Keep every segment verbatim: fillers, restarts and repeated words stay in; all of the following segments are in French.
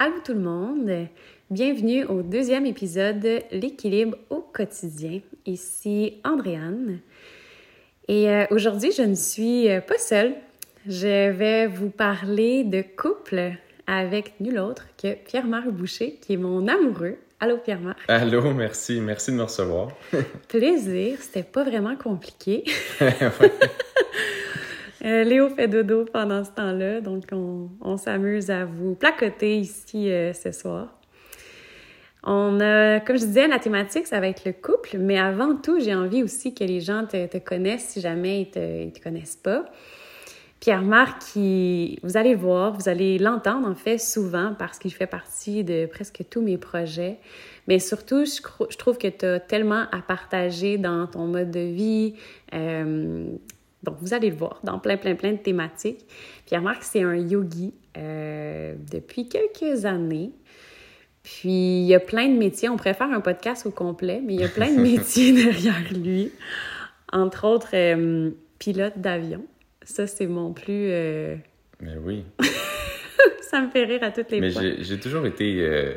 Allô tout le monde! Bienvenue au deuxième épisode « L'équilibre au quotidien ». Ici Andréanne. Et euh, aujourd'hui, je ne suis euh, pas seule. Je vais vous parler de couple avec nul autre que Pierre-Marc Boucher, qui est mon amoureux. Allô Pierre-Marc! Allô, merci. Merci de me recevoir. Plaisir, c'était pas vraiment compliqué. Ouais. Euh, Léo fait dodo pendant ce temps-là, donc on, on s'amuse à vous placoter ici euh, ce soir. On a, comme je disais, la thématique, ça va être le couple, mais avant tout, j'ai envie aussi que les gens te, te connaissent si jamais ils te, ils te connaissent pas. Pierre-Marc, il, vous allez le voir, vous allez l'entendre en fait souvent parce qu'il fait partie de presque tous mes projets, mais surtout, je, je trouve que tu as tellement à partager dans ton mode de vie, euh, donc, vous allez le voir dans plein, plein, plein de thématiques. Pierre-Marc, c'est un yogi euh, depuis quelques années. Puis, il y a plein de métiers. On pourrait faire un podcast au complet, mais il y a plein de métiers derrière lui. Entre autres, euh, pilote d'avion. Ça, c'est mon plus... Euh... Mais oui. Ça me fait rire à toutes les mais fois. Mais j'ai, j'ai toujours été... Euh...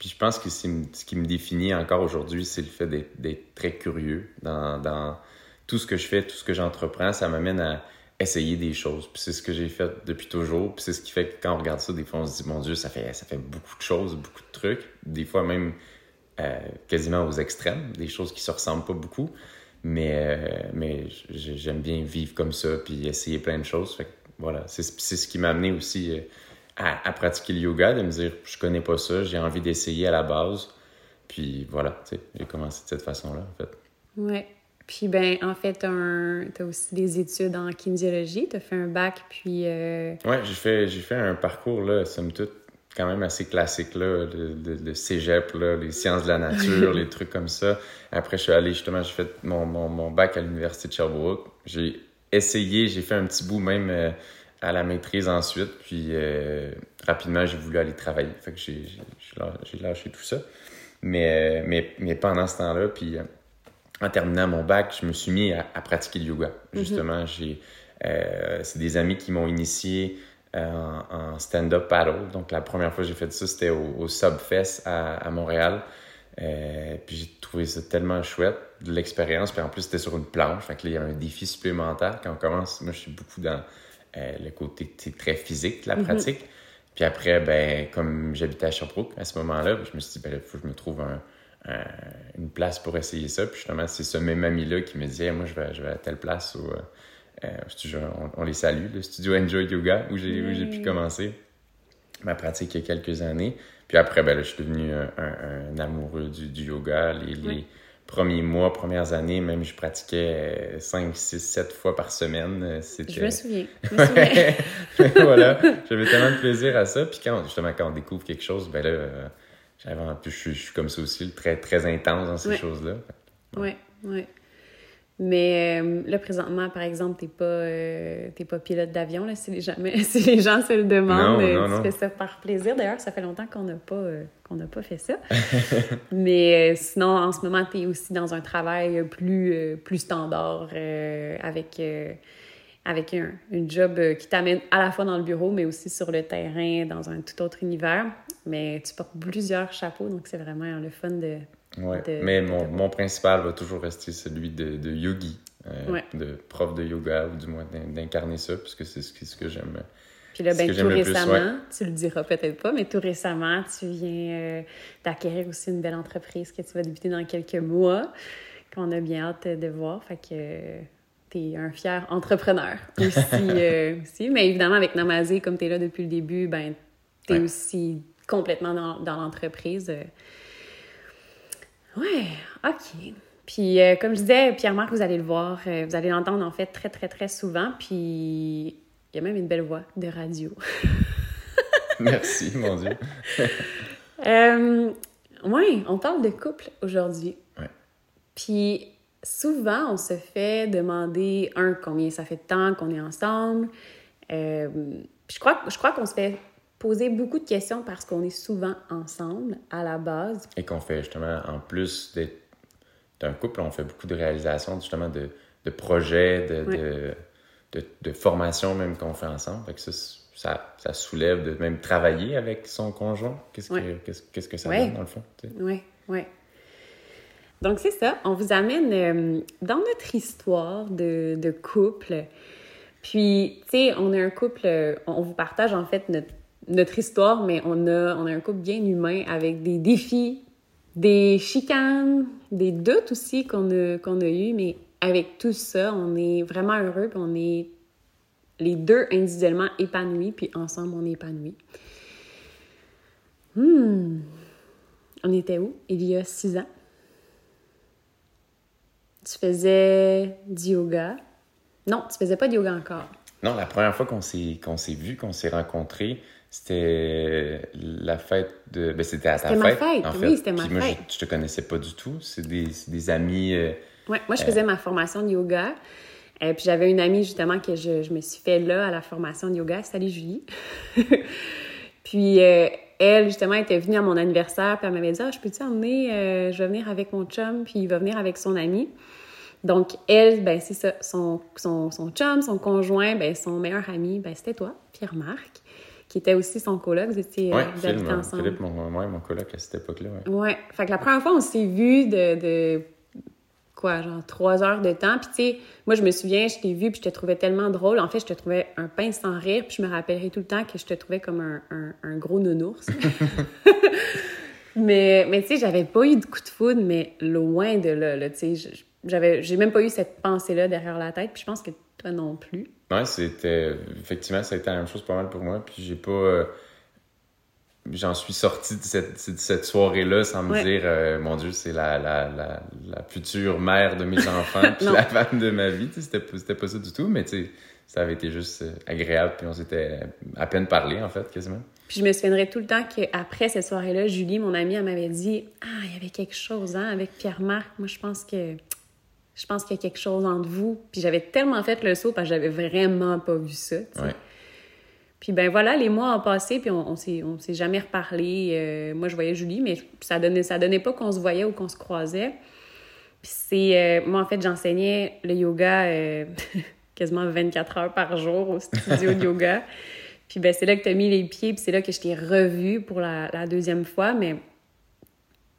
Puis, je pense que c'est, ce qui me définit encore aujourd'hui, c'est le fait d'être, d'être très curieux dans... dans... Tout ce que je fais, tout ce que j'entreprends, ça m'amène à essayer des choses. Puis c'est ce que j'ai fait depuis toujours. Puis c'est ce qui fait que quand on regarde ça, des fois, on se dit « Mon Dieu, ça fait, ça fait beaucoup de choses, beaucoup de trucs. » Des fois même euh, quasiment aux extrêmes, des choses qui se ressemblent pas beaucoup. Mais, euh, mais j'aime bien vivre comme ça puis essayer plein de choses. Fait que, voilà, c'est, c'est ce qui m'a amené aussi à, à pratiquer le yoga, de me dire « Je connais pas ça, j'ai envie d'essayer à la base. » Puis voilà, tu sais, j'ai commencé de cette façon-là, en fait. Ouais. Puis, ben, en fait, tu as aussi des études en kinésiologie. Tu as fait un bac, puis... Euh... Oui, j'ai fait, j'ai fait un parcours, là, somme toute, quand même assez classique, là, de, de, de cégep, là, les sciences de la nature, les trucs comme ça. Après, je suis allé, justement, j'ai fait mon, mon, mon bac à l'Université de Sherbrooke. J'ai essayé, j'ai fait un petit bout même euh, à la maîtrise ensuite, puis euh, rapidement, j'ai voulu aller travailler. Fait que j'ai, j'ai, j'ai lâché tout ça. Mais, mais, mais pendant ce temps-là, puis... Euh, En terminant mon bac, je me suis mis à, à pratiquer le yoga. Justement, mm-hmm. j'ai, euh, c'est des amis qui m'ont initié en, en stand-up paddle. Donc, la première fois que j'ai fait ça, c'était au, au SubFest à, à Montréal. Euh, puis, j'ai trouvé ça tellement chouette, de l'expérience. Puis, en plus, c'était sur une planche. Fait que là, il y a un défi supplémentaire. Quand on commence, moi, je suis beaucoup dans euh, le côté très physique de la pratique. Mm-hmm. Puis après, ben, comme j'habitais à Sherbrooke à ce moment-là, je me suis dit, ben, il faut que je me trouve un... Euh, une place pour essayer ça. Puis justement, c'est ce même ami-là qui me disait hey, « Moi, je vais, je vais à telle place où, euh, studio, on, on les salue, le studio Enjoy Yoga, où j'ai, où j'ai pu commencer ma pratique il y a quelques années. » Puis après, ben là, je suis devenu un, un, un amoureux du, du yoga. Les, les oui. premiers mois, premières années, même, je pratiquais cinq, six, sept fois par semaine. C'était... Je me souviens. Je me souviens. Voilà. J'avais tellement de plaisir à ça. Puis quand, justement, quand on découvre quelque chose, ben là... Euh, J'avais un peu, je, je suis comme ça aussi, très, très intense dans ces ouais. choses-là. Oui, oui. Ouais. Mais euh, là, présentement, par exemple, t'es pas, euh, t'es pas pilote d'avion, là, si les gens, mais, si les gens se le demandent. Non, euh, non, tu non. fais ça par plaisir. D'ailleurs, ça fait longtemps qu'on n'a pas, euh, qu'on n'a pas fait ça. Mais euh, sinon, en ce moment, t'es aussi dans un travail plus, euh, plus standard euh, avec... Euh, avec un, une job qui t'amène à la fois dans le bureau, mais aussi sur le terrain, dans un tout autre univers. Mais tu portes plusieurs chapeaux, donc c'est vraiment le fun de... Oui, mais de, mon, de... mon principal va toujours rester celui de, de yogi, euh, ouais. de prof de yoga, ou du moins d'incarner ça, puisque c'est ce, ce que j'aime. Puis là, ben, tout récemment, le plus, ouais. tu le diras peut-être pas, mais tout récemment, tu viens euh, d'acquérir aussi une belle entreprise que tu vas débuter dans quelques mois, qu'on a bien hâte de voir, fait que... T'es un fier entrepreneur aussi, euh, aussi. Mais évidemment, avec Namazé, comme t'es là depuis le début, ben t'es ouais. aussi complètement dans, dans l'entreprise. Ouais, OK. Puis, euh, comme je disais, Pierre-Marc, vous allez le voir, euh, vous allez l'entendre en fait très, très, très souvent. Puis, il y a même une belle voix de radio. Merci, mon Dieu. euh, ouais, on parle de couple aujourd'hui. Ouais. Puis... Souvent, on se fait demander, un, combien ça fait de temps qu'on est ensemble. Euh, je crois, je crois qu'on se fait poser beaucoup de questions parce qu'on est souvent ensemble, à la base. Et qu'on fait justement, en plus d'être d'un couple, on fait beaucoup de réalisations, justement, de, de projets, de, ouais. de, de, de formations même qu'on fait ensemble. Fait que ça, ça, ça soulève de même travailler avec son conjoint. Qu'est-ce, ouais. que, qu'est-ce, qu'est-ce que ça ouais. donne, dans le fond? Oui, oui. Donc, c'est ça. On vous amène euh, dans notre histoire de, de couple. Puis, tu sais, on a un couple... Euh, on vous partage, en fait, notre, notre histoire, mais on a, on a un couple bien humain avec des défis, des chicanes, des doutes aussi qu'on a, qu'on a eus. Mais avec tout ça, on est vraiment heureux puis on est les deux individuellement épanouis puis ensemble, on est épanouis. Hmm. On était où? Il y a six ans. Tu faisais du yoga. Non, tu faisais pas de yoga encore. Non, la première fois qu'on s'est, qu'on s'est vus, qu'on s'est rencontrés, c'était la fête de... Ben, c'était à ta fête, fête, en fait. Oui, c'était ma Puis fête. Moi, je, je te connaissais pas du tout. C'est des, c'est des amis... Euh, ouais, moi, je faisais euh... ma formation de yoga. Euh, puis j'avais une amie, justement, que je, je me suis fait là à la formation de yoga. Salut, Julie. Puis... Euh, Elle, justement, était venue à mon anniversaire, puis elle m'avait dit « Ah, je peux-tu emmener? Euh, je vais venir avec mon chum, puis il va venir avec son ami. » Donc, elle, ben c'est ça, son, son, son chum, son conjoint, ben son meilleur ami, ben c'était toi, Pierre-Marc, qui était aussi son coloc. Vous étiez ouais, euh, habités ensemble. Philippe, mon, ouais, mon coloc à cette époque-là. Oui, ouais. Fait que la première fois, on s'est vus de, de, quoi, genre trois heures de temps. Puis tu sais, moi, je me souviens, je t'ai vu, puis je te trouvais tellement drôle. En fait, je te trouvais un pain sans rire, puis je me rappellerai tout le temps que je te trouvais comme un, un, un gros nounours. mais mais tu sais, j'avais pas eu de coup de foudre, mais loin de là, là tu sais, j'avais, j'ai même pas eu cette pensée-là derrière la tête, puis je pense que toi non plus. Ouais, c'était... Effectivement, ça a été la même chose pas mal pour moi, puis j'ai pas... Euh... J'en suis sorti de cette, de cette soirée-là sans me ouais. dire, euh, mon Dieu, c'est la, la, la, la future mère de mes enfants puis la femme de ma vie. Tu sais, c'était, c'était pas ça du tout, mais tu sais, ça avait été juste agréable puis on s'était à peine parlé, en fait, quasiment. Puis je me souviendrai tout le temps qu'après cette soirée-là, Julie, mon amie, elle m'avait dit « Ah, il y avait quelque chose, hein, avec Pierre-Marc. Moi, je pense que... » Je pense qu'il y a quelque chose entre vous. Puis j'avais tellement fait le saut parce que j'avais vraiment pas vu ça. Ouais. Puis ben voilà, les mois ont passé, puis on, on s'est, on s'est jamais reparlé. Euh, moi, je voyais Julie, mais ça donnait, ça donnait pas qu'on se voyait ou qu'on se croisait. Puis c'est... Euh, moi, en fait, j'enseignais le yoga euh, quasiment vingt-quatre heures par jour au studio de yoga. Puis ben c'est là que t'as mis les pieds, puis c'est là que je t'ai revue pour la, la deuxième fois. Mais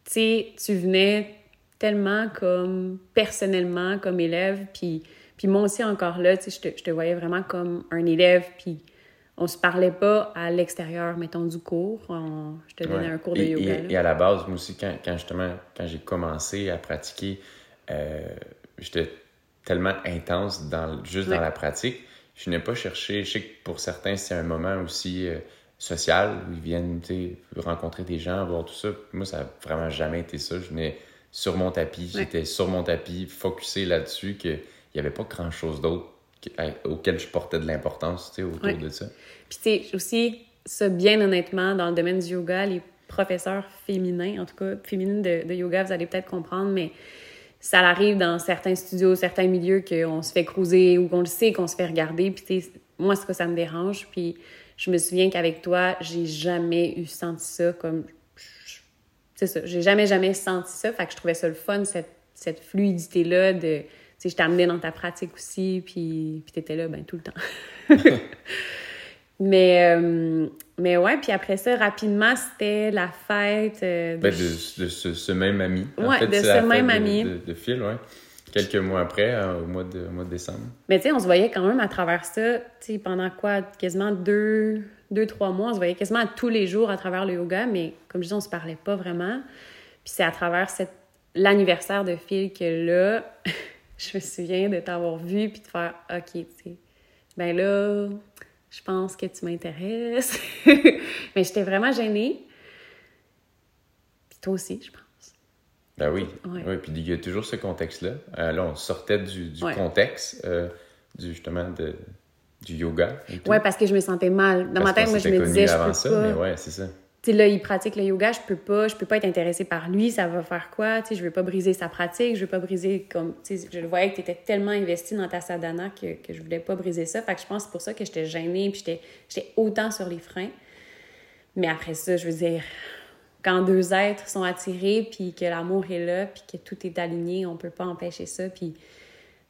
tu sais, tu venais... tellement comme personnellement, comme élève, puis, puis moi aussi encore là, tu sais, je te, je te voyais vraiment comme un élève, puis on se parlait pas à l'extérieur, mettons, du cours, on, je te donnais ouais. un cours de et, yoga. Et, et à la base, moi aussi, quand, quand justement, quand j'ai commencé à pratiquer, euh, j'étais tellement intense dans, juste ouais. dans la pratique, je n'ai pas cherché, je sais que pour certains, c'est un moment aussi... Euh, social, où ils viennent, tu sais, rencontrer des gens, voir tout ça. Moi, ça a vraiment jamais été ça, je venais... sur mon tapis, ouais. j'étais sur mon tapis, focusé là-dessus, qu'il n'y avait pas grand-chose d'autre auquel je portais de l'importance, tu sais, autour ouais. de ça. Puis tu sais, aussi, ça, bien honnêtement, dans le domaine du yoga, les professeurs féminins, en tout cas, féminines de, de yoga, vous allez peut-être comprendre, mais ça arrive dans certains studios, certains milieux qu'on se fait cruiser ou qu'on le sait, qu'on se fait regarder, puis tu sais, moi, c'est que ça me dérange, puis je me souviens qu'avec toi, j'ai jamais eu senti ça comme... C'est ça. J'ai jamais, jamais senti ça. Fait que je trouvais ça le fun, cette, cette fluidité-là de... Tu sais, je t'amenais dans ta pratique aussi, puis, puis t'étais là, ben tout le temps. mais, euh, mais ouais, puis après ça, rapidement, c'était la fête... Euh, de... Ben, de, de ce, ce même ami. En ouais, fait, de ce même ami. De, de, de Phil, ouais. Quelques mois après, euh, au, mois de, au mois de décembre. Mais tu sais, on se voyait quand même à travers ça, tu sais, pendant quoi? Quasiment deux... deux, trois mois, on se voyait quasiment tous les jours à travers le yoga, mais comme je disais, on se parlait pas vraiment. Puis c'est à travers cette... l'anniversaire de Phil que là, je me souviens de t'avoir vu puis de faire « OK, tu sais, ben là, je pense que tu m'intéresses. » Mais j'étais vraiment gênée. Puis toi aussi, je pense. Ben oui. Ouais. Oui, puis il y a toujours ce contexte-là. Euh, là, on sortait du, du ouais. contexte, euh, du, justement, de... du yoga. Oui, parce que je me sentais mal. Dans parce ma tête, moi, je me disais, je peux ça, pas... Mais ouais, c'est ça. Tu sais, là, il pratique le yoga, je peux pas, je peux pas être intéressée par lui, ça va faire quoi? Tu sais, je veux pas briser sa pratique, je veux pas briser comme... Tu sais, je le voyais que t'étais tellement investie dans ta sadhana que, que je voulais pas briser ça. Fait que je pense que c'est pour ça que j'étais gênée, puis j'étais, j'étais autant sur les freins. Mais après ça, je veux dire, quand deux êtres sont attirés, puis que l'amour est là, puis que tout est aligné, on peut pas empêcher ça, puis...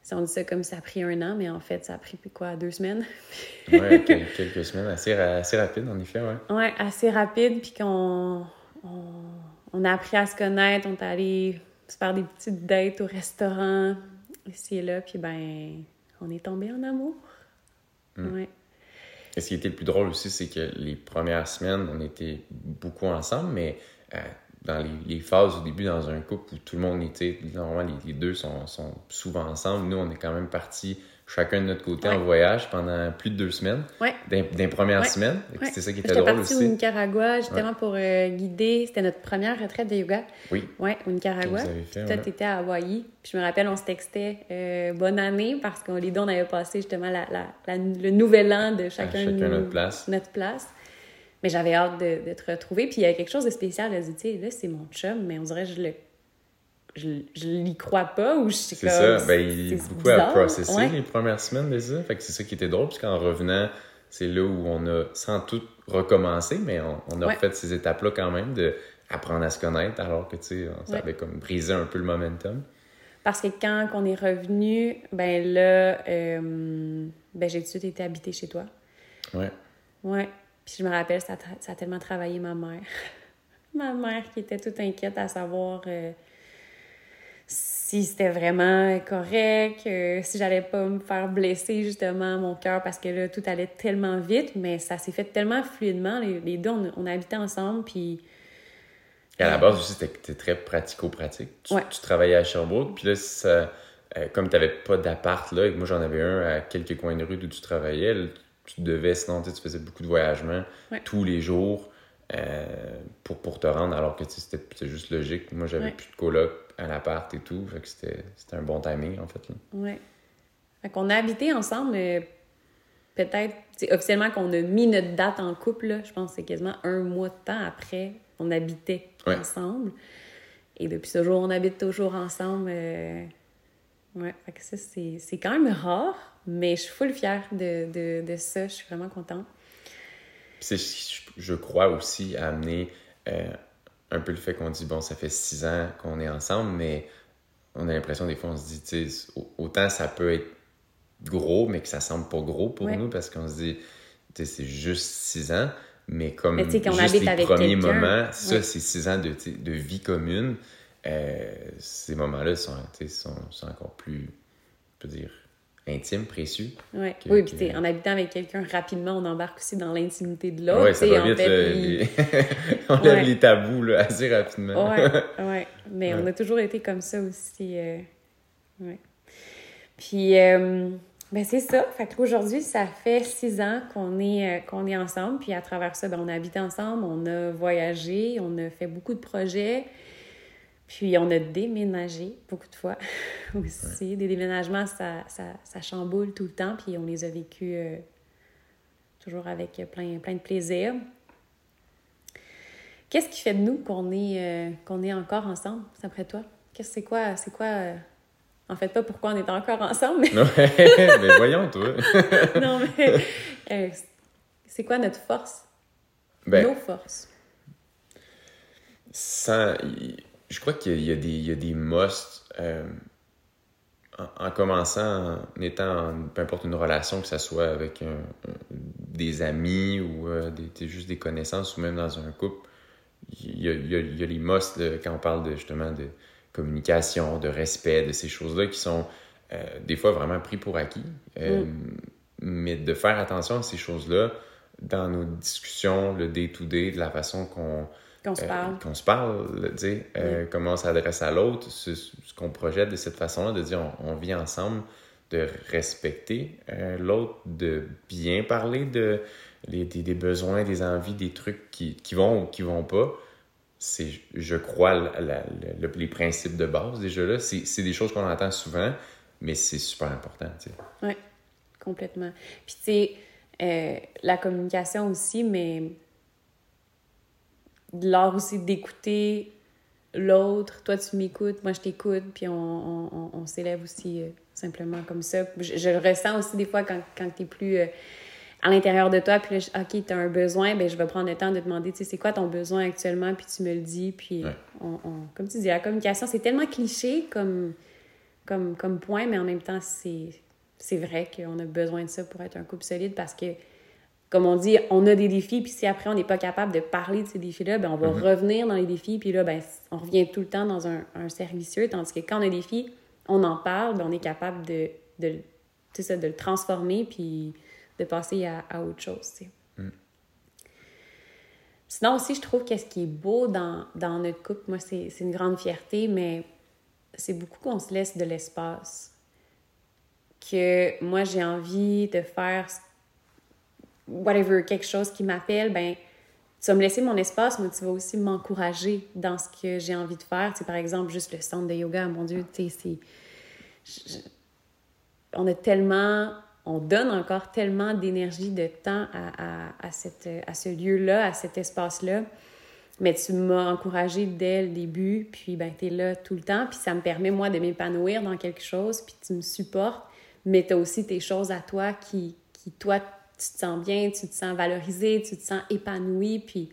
Si on dit ça comme ça a pris un an, mais en fait, ça a pris quoi, deux semaines? Oui, quelques semaines, assez, ra- assez rapide en effet, oui. Oui, assez rapide, puis qu'on on, on a appris à se connaître, on est allé se faire des petites dates au restaurant, ici et là, puis ben, on est tombé en amour. Mm. Ouais. Et ce qui était le plus drôle aussi, c'est que les premières semaines, on était beaucoup ensemble, mais... Euh, dans les, les phases au début, dans un couple où tout le monde était... Normalement, les, les deux sont, sont souvent ensemble. Nous, on est quand même partis chacun de notre côté ouais. en voyage pendant plus de deux semaines. Ouais. D'un, d'un première ouais. semaine. Ouais. C'était ça qui était J'étais drôle aussi. J'étais partie au Nicaragua, justement, ouais. pour euh, guider. C'était notre première retraite de yoga. Oui. Oui, au Nicaragua. Vous avez fait, Toi, ouais. t'étais à Hawaii. Puis je me rappelle, on se textait euh, « Bonne année » parce qu'on les deux, on avait passé justement la, la, la, le nouvel an de chacun, chacun nous, notre place. Notre place. Mais j'avais hâte de, de te retrouver. Puis il y a quelque chose de spécial. Là, tu sais, là, c'est mon chum, mais on dirait que je le je, je l'y crois pas. Ou je sais c'est comme, ça. Ben, il y a beaucoup bizarre. à processer ouais. les premières semaines de ça. Fait que c'est ça qui était drôle. Puis qu'en revenant, c'est là où on a, sans tout recommencer, mais on, on a ouais. refait ces étapes-là quand même d'apprendre à se connaître alors que, tu sais, ça ouais. avait comme brisé un peu le momentum. Parce que quand on est revenu, ben là, euh, ben, j'ai tout de suite été habitée chez toi. Ouais. Ouais. Puis je me rappelle, ça, tra- ça a tellement travaillé ma mère. Ma mère qui était toute inquiète à savoir euh, si c'était vraiment correct, euh, si j'allais pas me faire blesser justement mon cœur parce que là, tout allait tellement vite. Mais ça s'est fait tellement fluidement. Les, les deux, on, on habitait ensemble, puis... Et à la base aussi, c'était très pratico-pratique. Tu, ouais. tu travaillais à Sherbrooke, puis là, ça, euh, comme t'avais pas d'appart là, et que moi j'en avais un à quelques coins de rue d'où tu travaillais... Là, tu devais, sinon, tu faisais beaucoup de voyagements ouais. tous les jours euh, pour, pour te rendre, alors que c'était, c'était juste logique. Moi, j'avais ouais. plus de coloc à l'appart et tout, fait que c'était, c'était un bon timing, en fait. Oui. Fait qu'on a habité ensemble, euh, peut-être, officiellement, qu'on a mis notre date en couple, là, je pense que c'est quasiment un mois de temps après, on habitait ouais. ensemble. Et depuis ce jour, on habite toujours ensemble. Euh... Ouais, fait que ça, c'est, c'est quand même rare. Mais je suis full fière de, de, de ça. Je suis vraiment contente. C'est, je, je crois aussi à amener euh, un peu le fait qu'on dit, bon, ça fait six ans qu'on est ensemble, mais on a l'impression, des fois, on se dit, tu sais, autant ça peut être gros, mais que ça semble pas gros pour ouais. nous, parce qu'on se dit, tu sais, c'est juste six ans, mais comme mais juste les avec premiers quelqu'un. moments, ça, ouais. c'est six ans de, de vie commune. Euh, ces moments-là sont, sont, sont encore plus, je peux dire... intime, précieux. Ouais. Que, oui, puis que... en habitant avec quelqu'un rapidement, on embarque aussi dans l'intimité de l'autre. Oui, ça va vite. En fait, le, puis... les... on lève ouais. les tabous là, assez rapidement. Oui, ouais. mais ouais. on a toujours été comme ça aussi. Euh... Ouais. Puis, euh, ben c'est ça. Fait qu'aujourd'hui, ça fait six ans qu'on est, euh, qu'on est ensemble. Puis à travers ça, ben, on a habité ensemble, on a voyagé, on a fait beaucoup de projets. Puis, on a déménagé beaucoup de fois aussi. Ouais. Des déménagements, ça, ça, ça chamboule tout le temps. Puis, on les a vécus euh, toujours avec plein, plein de plaisir. Qu'est-ce qui fait de nous qu'on est, euh, qu'on est encore ensemble, d'après toi? Qu'est-ce que c'est quoi? C'est quoi euh... En fait, pas pourquoi on est encore ensemble, mais... ouais, mais voyons, toi! Non, mais euh, c'est quoi notre force? Ben, Nos forces? Sans... Je crois qu'il y a des, il y a des musts euh, en, en commençant, en étant, en, peu importe une relation, que ce soit avec un, un, des amis ou euh, des, juste des connaissances ou même dans un couple, il y a, il y a, il y a les musts de, quand on parle de, justement de communication, de respect, de ces choses-là qui sont euh, des fois vraiment pris pour acquis. Euh, mm. Mais de faire attention à ces choses-là dans nos discussions, le day-to-day, de la façon qu'on... Qu'on se parle. Euh, qu'on se parle, tu sais, euh, mm. comment on s'adresse à l'autre, ce, ce qu'on projette de cette façon-là, de dire on, on vit ensemble, de respecter euh, l'autre, de bien parler de, les, des, des besoins, des envies, des trucs qui, qui vont ou qui vont pas. C'est, je crois, la, la, la, le, les principes de base déjà là. C'est, c'est des choses qu'on entend souvent, mais c'est super important, tu sais. Oui, complètement. Puis, tu sais, euh, la communication aussi, mais... l'art aussi d'écouter l'autre. Toi, tu m'écoutes, moi, je t'écoute, puis on, on, on s'élève aussi euh, simplement comme ça. Je, je le ressens aussi des fois quand, quand t'es plus euh, à l'intérieur de toi, puis là, OK, t'as un besoin, bien, je vais prendre le temps de demander, tu sais, c'est quoi ton besoin actuellement, puis tu me le dis, puis ouais. on, on... Comme tu dis, la communication, c'est tellement cliché comme... comme, comme point, mais en même temps, c'est, c'est vrai qu'on a besoin de ça pour être un couple solide parce que, comme on dit, on a des défis, puis si après, on n'est pas capable de parler de ces défis-là, ben on va mm-hmm. revenir dans les défis, puis là, ben on revient tout le temps dans un, un cercle vicieux, tandis que quand on a des défis, on en parle, ben on est capable de, de, tout ça, de le transformer, puis de passer à, à autre chose, tu sais. Mm. Sinon aussi, je trouve qu'est-ce qui est beau dans, dans notre couple, moi, c'est, c'est une grande fierté, mais c'est beaucoup qu'on se laisse de l'espace. Que moi, j'ai envie de faire whatever, quelque chose qui m'appelle, ben tu vas me laisser mon espace, mais tu vas aussi m'encourager dans ce que j'ai envie de faire. Tu sais, par exemple, juste le centre de yoga, mon Dieu, tu sais, c'est... Je... On a tellement... On donne encore tellement d'énergie, de temps à, à, à, cette, à ce lieu-là, à cet espace-là. Mais tu m'as encouragée dès le début, puis ben, t'es là tout le temps, puis ça me permet, moi, de m'épanouir dans quelque chose, puis tu me supportes, mais t'as aussi tes choses à toi qui, qui toi, tu te sens bien, tu te sens valorisé, tu te sens épanoui, puis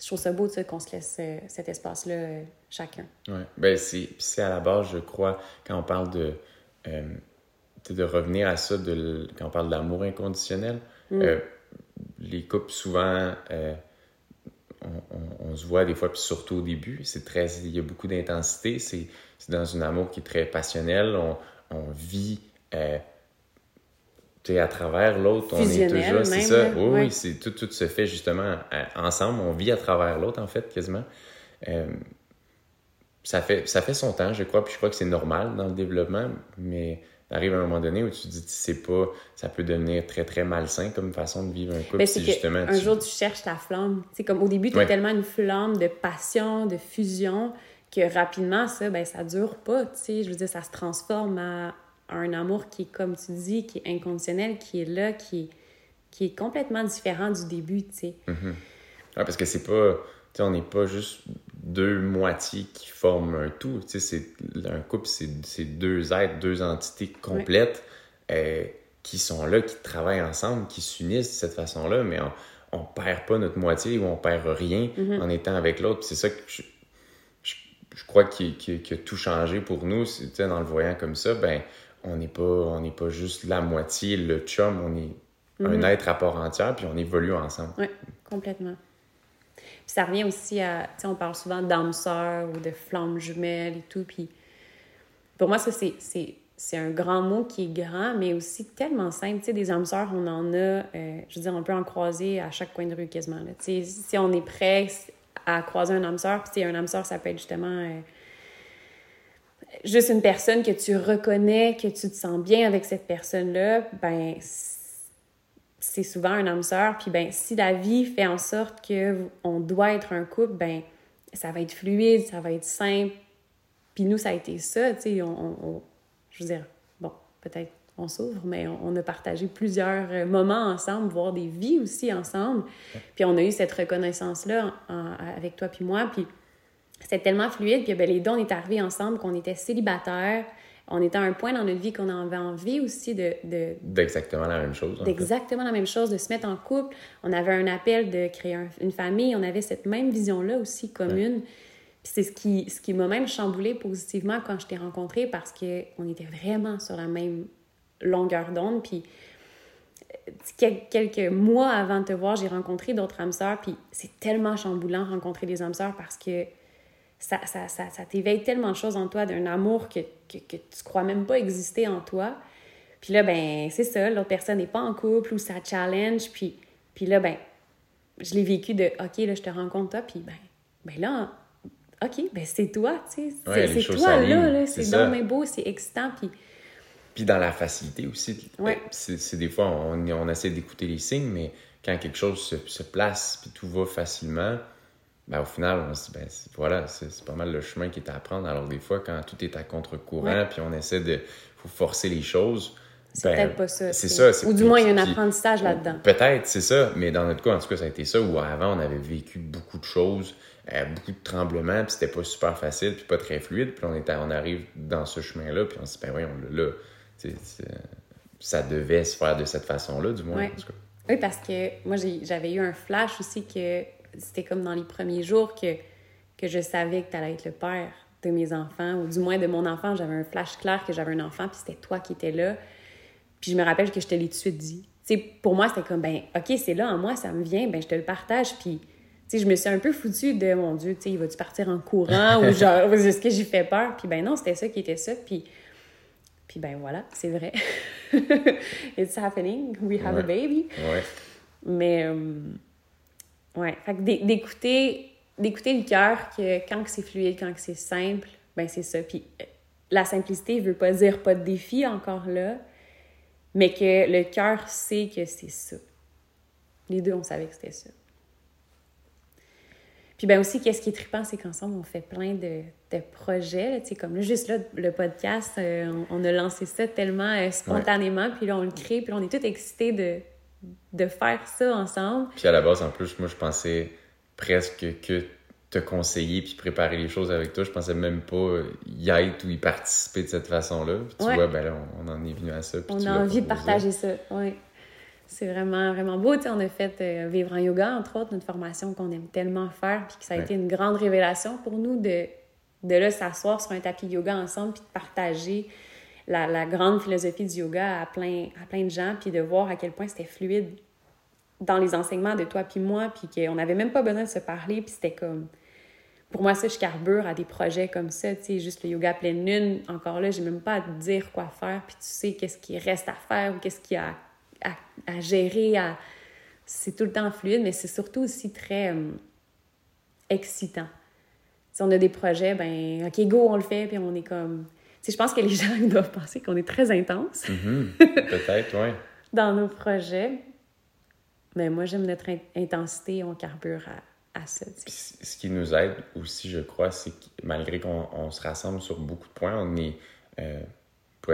je trouve ça beau, tu sais, qu'on se laisse cet espace-là chacun. Oui, bien, c'est, c'est à la base, je crois, quand on parle de... Euh... de revenir à ça, de, quand on parle de l'amour inconditionnel. Mm. Euh, les couples, souvent, euh, on, on, on se voit des fois, puis surtout au début, c'est très, il y a beaucoup d'intensité, c'est, c'est dans un amour qui est très passionnel, on, on vit euh, à travers l'autre, on est toujours... Même, c'est ça, oui, ouais. oui c'est, tout, tout se fait justement à, ensemble, on vit à travers l'autre, en fait, quasiment. Euh, ça, fait, ça fait son temps, je crois, puis je crois que c'est normal dans le développement, mais... T'arrives à un moment donné où tu te dis, tu sais pas, ça peut devenir très, très malsain comme façon de vivre un couple. Bien, c'est si que justement un tu... jour, tu cherches ta flamme. T'sais, comme au début, tu as ouais. tellement une flamme de passion, de fusion, que rapidement, ça, ben, ça dure pas. T'sais. Je veux dire, ça se transforme à, à un amour qui est, comme tu dis, qui est inconditionnel, qui est là, qui est, qui est complètement différent du début. T'sais. Mm-hmm. Ah, parce que c'est pas... T'sais, on n'est pas juste deux moitiés qui forment un tout. T'sais, c'est, un couple, c'est, c'est deux êtres, deux entités complètes oui. euh, qui sont là, qui travaillent ensemble, qui s'unissent de cette façon-là, mais on ne perd pas notre moitié ou on ne perd rien mm-hmm. en étant avec l'autre. Puis c'est ça que je, je, je crois qui, qui, qui a tout changé pour nous. T'sais, dans le voyant comme ça, ben, on n'est pas, on n'est pas juste la moitié, le chum, on est mm-hmm. un être à part entière, puis on évolue ensemble. Oui, complètement. Puis ça revient aussi à, tu sais, on parle souvent d'âme sœur ou de flamme jumelle et tout. Puis pour moi, ça, c'est, c'est, c'est un grand mot qui est grand, mais aussi tellement simple. Tu sais, des âmes sœurs, on en a, euh, je veux dire, on peut en croiser à chaque coin de rue quasiment. Là. Tu sais, si on est prêt à croiser un âme sœur, puis tu sais, un âme sœur, ça peut être justement euh, juste une personne que tu reconnais, que tu te sens bien avec cette personne-là, ben c'est souvent un âme sœur, puis ben si la vie fait en sorte qu'on doit être un couple, ben ça va être fluide, ça va être simple. Puis nous, ça a été ça, tu sais, on, on, on, je veux dire, bon, peut-être on s'ouvre, mais on, on a partagé plusieurs moments ensemble, voire des vies aussi ensemble, puis on a eu cette reconnaissance-là en, en, avec toi puis moi, puis c'était tellement fluide, puis ben les deux, on est arrivés ensemble, qu'on était célibataires, on était à un point dans notre vie qu'on avait envie aussi de... de d'exactement la même chose. D'exactement la même chose, de se mettre en couple. On avait un appel de créer un, une famille. On avait cette même vision-là aussi commune. Ouais. Puis c'est ce qui, ce qui m'a même chamboulée positivement quand je t'ai rencontrée parce qu'on était vraiment sur la même longueur d'onde. Puis quelques mois avant de te voir, j'ai rencontré d'autres âmes sœurs. Puis c'est tellement chamboulant rencontrer des âmes sœurs parce que Ça, ça, ça, ça t'éveille tellement de choses en toi, d'un amour que, que, que tu crois même pas exister en toi. Puis là, ben c'est ça, l'autre personne n'est pas en couple ou ça challenge. Puis, puis là, ben je l'ai vécu de « OK, là, je te rencontre toi. » Puis ben, ben là, « OK, ben c'est toi, tu sais. Ouais, c'est c'est toi, là, là. C'est, c'est donc bien beau, c'est excitant. » Puis puis dans la facilité aussi. Ouais. C'est, c'est des fois, on, on essaie d'écouter les signes, mais quand quelque chose se, se place puis tout va facilement... Ben, au final, on se dit, ben, c'est, voilà, c'est, c'est pas mal le chemin qui est à prendre. Alors, des fois, quand tout est à contre-courant, puis on essaie de faut forcer les choses... C'est ben, peut-être pas ça. C'est ça c'est, ou du moins, il y a un apprentissage là-dedans. Peut-être, c'est ça. Mais dans notre cas, en tout cas, ça a été ça. Où avant, on avait vécu beaucoup de choses, euh, beaucoup de tremblements, puis c'était pas super facile, puis pas très fluide. Puis on, on arrive dans ce chemin-là, puis on se dit, ben oui, on l'a là. C'est, c'est, ça devait se faire de cette façon-là, du moins, ouais. en tout cas. Oui, parce que moi, j'ai, j'avais eu un flash aussi que... C'était comme dans les premiers jours que, que je savais que t'allais être le père. de mes enfants, ou du moins de mon enfant. J'avais un flash clair que j'avais un enfant, puis c'était toi qui étais là. Puis je me rappelle que je te l'ai tout de suite dit. T'sais, pour moi, c'était comme, ben OK, c'est là en moi, ça me vient, ben je te le partage. Puis je me suis un peu foutue de, mon Dieu, tu sais, il va-tu partir en courant ou genre, est-ce que j'y fais peur? Puis ben non, c'était ça qui était ça. Puis, puis ben voilà, c'est vrai. It's happening. We have ouais. a baby. Ouais. Mais, euh, ouais. Fait que d'écouter, d'écouter le cœur, que quand que c'est fluide, quand que c'est simple, ben c'est ça. Puis la simplicité veut pas dire pas de défi encore là, mais que le cœur sait que c'est ça. Les deux, on savait que c'était ça. Puis bien aussi, qu'est-ce qui est trippant, c'est qu'ensemble, on fait plein de, de projets. Tu sais, comme là, juste là, le podcast, euh, on, on a lancé ça tellement euh, spontanément. Ouais. Puis là, on le crée. Puis là, on est tous excités de, de faire ça ensemble. Puis à la base, en plus, moi, je pensais presque que te conseiller puis préparer les choses avec toi. Je pensais même pas y être ou y participer de cette façon-là. Puis tu ouais. vois, ben là, on, on en est venu à ça. Puis on a envie proposé. De partager ça, oui. C'est vraiment, vraiment beau. Tu sais, on a fait euh, Vivre en yoga, entre autres, notre formation qu'on aime tellement faire, puis que ça a ouais. été une grande révélation pour nous de, de là, s'asseoir sur un tapis yoga ensemble, puis de partager la, la grande philosophie du yoga à plein, à plein de gens, puis de voir à quel point c'était fluide dans les enseignements de toi puis moi, puis qu'on n'avait même pas besoin de se parler, puis c'était comme... Pour moi, ça, je carbure à des projets comme ça, tu sais, juste le yoga pleine lune, encore là, j'ai même pas à te dire quoi faire, puis tu sais qu'est-ce qui reste à faire ou qu'est-ce qu'il y a À, à gérer, à... c'est tout le temps fluide, mais c'est surtout aussi très euh, excitant. Si on a des projets, ben OK, go, on le fait, puis on est comme... Tu sais, je pense que les gens ils doivent penser qu'on est très intense. Mm-hmm. Peut-être, oui. Dans nos projets. Mais moi, j'aime notre in- intensité, on carbure à, à ça. Puis ce qui nous aide aussi, je crois, c'est que malgré qu'on on se rassemble sur beaucoup de points, on est... Euh... on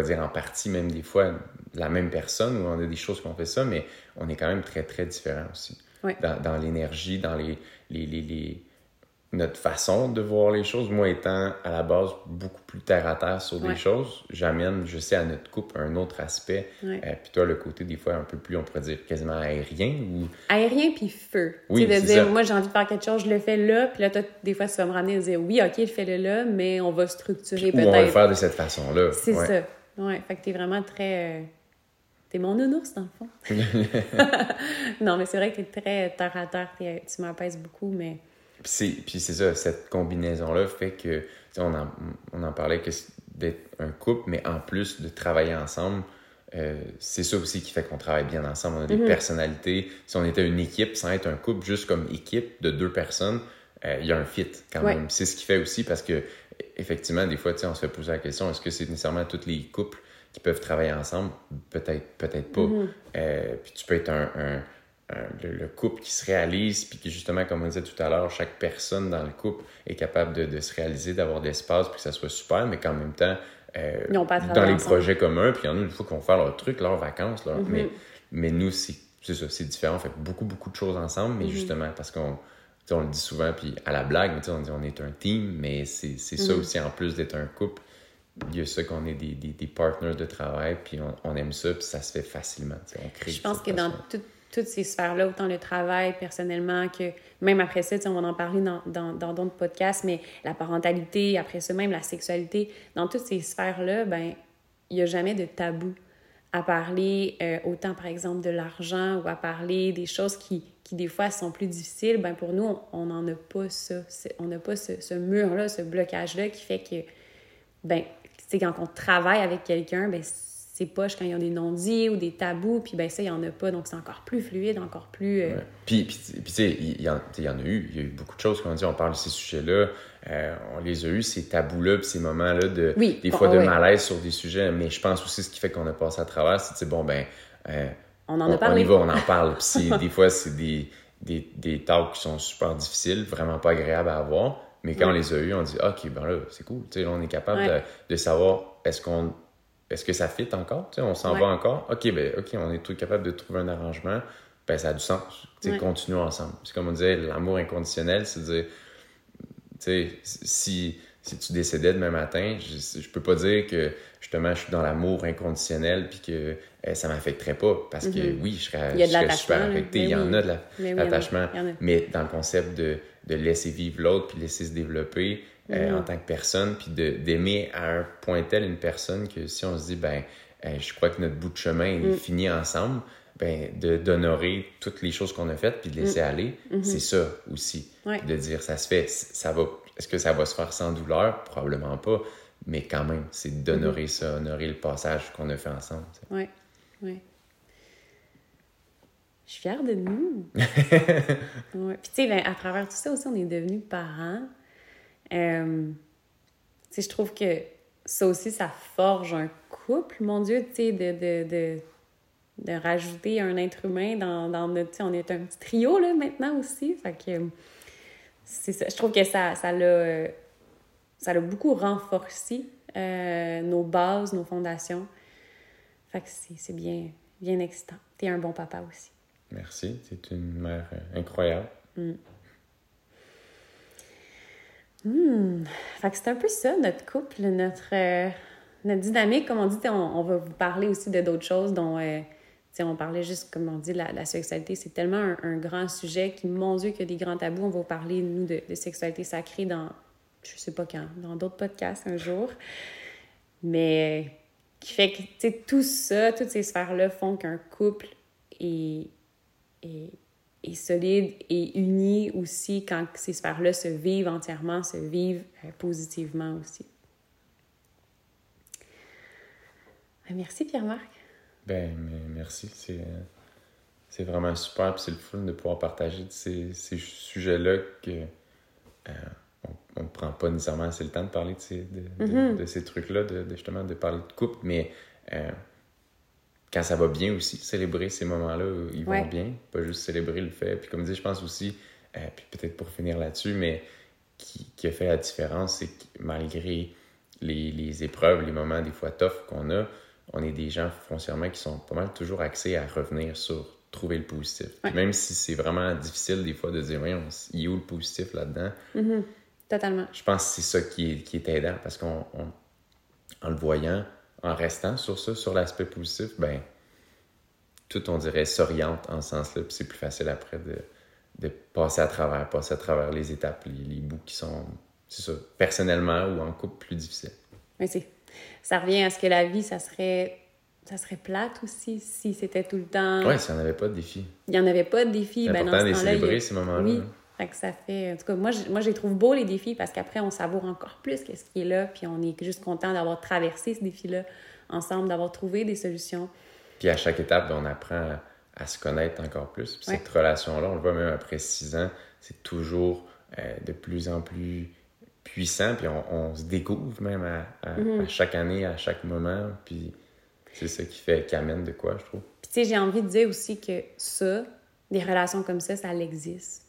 pourrait dire en partie même des fois la même personne ou on a des choses qu'on fait ça, mais on est quand même très, très différents aussi. Ouais. Dans, dans l'énergie, dans les, les, les, les... notre façon de voir les choses. Moi, étant à la base beaucoup plus terre-à-terre sur des ouais. choses, j'amène, je sais, à notre couple un autre aspect. Ouais. Euh, puis toi, le côté des fois un peu plus, on pourrait dire quasiment aérien ou... Aérien puis feu. Oui, c'est de dire, ça. Moi, j'ai envie de faire quelque chose, je le fais là. Puis là, toi, des fois, tu vas me ramener et dire, oui, OK, fais-le là, mais on va structurer puis, peut-être. Ou on va le faire de cette façon-là. C'est ouais. ça. Ouais, fait que t'es vraiment très... Euh, t'es mon nounours, dans le fond. Non, mais c'est vrai que t'es très terre-à-terre, t'es, tu m'apaises beaucoup, mais... Puis c'est, puis c'est ça, cette combinaison-là fait que... On en, on en parlait que d'être un couple, mais en plus de travailler ensemble, euh, c'est ça aussi qui fait qu'on travaille bien ensemble. On a des mm-hmm. personnalités. Si on était une équipe, sans être un couple, juste comme équipe de deux personnes, il euh, y a un fit quand ouais. même. C'est ce qui fait aussi parce que... Effectivement, des fois, tu sais, on se fait poser la question, est-ce que c'est nécessairement tous les couples qui peuvent travailler ensemble? Peut-être, peut-être pas. Mm-hmm. Euh, puis tu peux être un, un, un, le, le couple qui se réalise, puis qui justement, comme on disait tout à l'heure, chaque personne dans le couple est capable de, de se réaliser, d'avoir de l'espace, puis que ça soit super, mais qu'en même temps, euh, dans les ensemble. Projets communs, puis il y en a une fois qu'on fait leur truc, leurs vacances, leur... mm-hmm. mais, mais nous, c'est, c'est ça, c'est différent. On fait beaucoup, beaucoup de choses ensemble, mais mm-hmm. justement, parce qu'on... T'sais, on le dit souvent, puis à la blague, on dit on est un team, mais c'est, c'est ça mm-hmm. aussi, en plus d'être un couple, il y a ça qu'on est des, des, des partners de travail, puis on, on aime ça, puis ça se fait facilement. On crée Je pense que façon. Dans tout, toutes ces sphères-là, autant le travail, personnellement, que même après ça, on va en parler dans, dans, dans d'autres podcasts, mais la parentalité, après ça, même la sexualité, dans toutes ces sphères-là, ben il n'y a jamais de tabou à parler, euh, autant par exemple de l'argent ou à parler des choses qui... qui des fois sont plus difficiles, ben pour nous, on n'en a pas ça. C'est, on n'a pas ce, ce mur-là, ce blocage-là qui fait que, ben c'est quand on travaille avec quelqu'un, ben c'est poche quand il y a des non-dits ou des tabous, puis ben ça, il n'y en a pas. Donc, c'est encore plus fluide, encore plus... Euh... Ouais. Puis, puis, puis tu sais, il y, y en a eu. Il y a eu beaucoup de choses, comme on dit, on parle de ces sujets-là. Euh, on les a eu, ces tabous-là, puis ces moments-là, de oui, des bon, fois de ouais. malaise sur des sujets. Mais je pense aussi, ce qui fait qu'on a passé à travers, c'est, tu sais, bon, ben euh, On en a parlé. On y va, on en parle. Puis des fois, c'est des, des, des talks qui sont super difficiles, vraiment pas agréables à avoir. Mais quand ouais. on les a eus, on dit ah, OK, ben là, c'est cool. Tu sais, on est capable ouais. de, de savoir est-ce qu'on est-ce que ça fit encore? Tu sais, on s'en ouais. va encore. OK, ben OK, on est tout capable de trouver un arrangement. Ben ça a du sens. Tu sais, ouais. continuons ensemble. C'est comme on disait, l'amour inconditionnel, c'est de dire tu sais, si. Si tu décédais demain matin, je, je peux pas dire que, justement, je suis dans l'amour inconditionnel puis que eh, ça m'affecterait pas. Parce que, mm-hmm. oui, je serais, il y a de je serais super affecté. Il y oui. en a de la, mais oui, l'attachement. A. Mais dans le concept de, de laisser vivre l'autre puis laisser se développer, euh, mmh. en tant que personne, puis de, d'aimer à un point tel une personne que si on se dit, ben, euh, je crois que notre bout de chemin est mmh. fini ensemble, ben, de, d'honorer toutes les choses qu'on a faites, puis de laisser mmh. aller, mmh. c'est ça aussi. Ouais. De dire, ça se fait, ça va, est-ce que ça va se faire sans douleur? Probablement pas, mais quand même, c'est d'honorer mmh. ça, honorer le passage qu'on a fait ensemble. Oui, oui. Je suis fière de nous. Ouais. Puis, tu sais, ben, à travers tout ça aussi, on est devenus parents. Euh, tu sais, je trouve que ça aussi, ça forge un couple. Mon Dieu, tu sais, de, de, de, de rajouter un être humain dans, dans notre... Tu sais, on est un petit trio, là, maintenant aussi. Fait que c'est ça. Je trouve que ça, ça l'a... Ça l'a beaucoup renforcé, euh, nos bases, nos fondations. Fait que c'est, c'est bien, bien excitant. T'es un bon papa aussi. Merci, t'es une mère incroyable. Mm. Mm. Fait que c'est un peu ça, notre couple, notre, euh, notre dynamique. Comme on dit, on, on va vous parler aussi de d'autres choses dont, euh, on parlait juste, comme on dit, la, la sexualité. C'est tellement un, un grand sujet qui, mon Dieu, qu'il y a des grands tabous. On va vous parler, nous, de, de sexualité sacrée dans, je sais pas quand, dans d'autres podcasts un jour. Mais qui fait que, tu sais, tout ça, toutes ces sphères-là font qu'un couple est... Et, et solide et uni aussi quand ces sphères-là se vivent entièrement, se vivent euh, positivement aussi. Ben, merci Pierre-Marc. Ben merci, c'est, euh, c'est vraiment super, puis c'est le fun de pouvoir partager ces, ces sujets-là que euh, on ne prend pas nécessairement assez le temps de parler de ces, de, mm-hmm. de, de ces trucs-là, de, de justement de parler de couple, mais... Euh, quand ça va bien aussi, célébrer ces moments-là où ils vont ouais. bien, pas juste célébrer le fait. Puis comme dit, je pense aussi, euh, puis peut-être pour finir là-dessus, mais qui, qui a fait la différence, c'est que malgré les, les épreuves, les moments des fois tough qu'on a, on est des gens foncièrement qui sont pas mal toujours axés à revenir sur trouver le positif. Ouais. Même si c'est vraiment difficile des fois de dire, voyons, il y a où le positif là-dedans? Mm-hmm. Totalement. Je pense que c'est ça qui est, qui est aidant parce qu'on, on, en le voyant, en restant sur ça, sur l'aspect positif, ben tout, on dirait, s'oriente en ce sens-là. Puis c'est plus facile après de, de passer à travers, passer à travers les étapes, les, les bouts qui sont, c'est ça, personnellement ou en couple, plus difficiles. Oui, c'est. Ça revient à ce que la vie, ça serait, ça serait plate aussi si c'était tout le temps... Oui, s'il n'y en avait pas de défi. Il n'y en avait pas de défi. C'est important de les célébrer, ces moments-là. Oui, fait que ça fait... En tout cas, moi, je, moi, je les trouve beaux, les défis, parce qu'après, on savoure encore plus ce qui est là, puis on est juste content d'avoir traversé ce défi-là ensemble, d'avoir trouvé des solutions. Puis à chaque étape, on apprend à, à se connaître encore plus. Puis ouais. cette relation-là, on le voit même après six ans, c'est toujours euh, de plus en plus puissant, puis on, on se découvre même à, à, mm-hmm. à chaque année, à chaque moment, puis c'est ça qui fait, qui amène de quoi, je trouve. Puis tu sais, j'ai envie de dire aussi que ça, des relations comme ça, ça existe.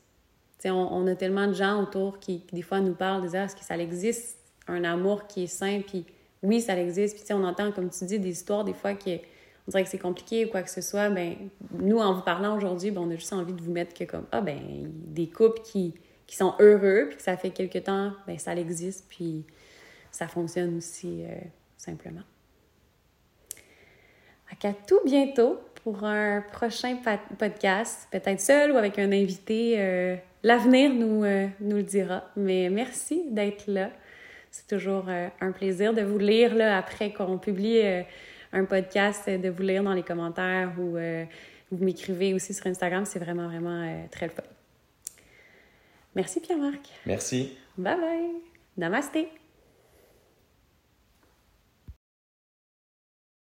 On, on a tellement de gens autour qui, qui des fois, nous parlent, disent « Ah, est-ce que ça existe, un amour qui est sain? » Puis oui, ça existe. Puis on entend, comme tu dis, des histoires, des fois, qui, on dirait que c'est compliqué ou quoi que ce soit. Ben, nous, en vous parlant aujourd'hui, ben, on a juste envie de vous mettre que comme « Ah, ben des couples qui, qui sont heureux, puis que ça fait quelque temps, ben ça existe, puis ça fonctionne aussi euh, simplement. » À tout bientôt pour un prochain pat- podcast, peut-être seul ou avec un invité. Euh, L'avenir nous, euh, nous le dira, mais merci d'être là. C'est toujours euh, un plaisir de vous lire là, après qu'on publie euh, un podcast, de vous lire dans les commentaires ou euh, vous m'écrivez aussi sur Instagram. C'est vraiment, vraiment euh, très le fun. Merci Pierre-Marc. Merci. Bye bye. Namasté.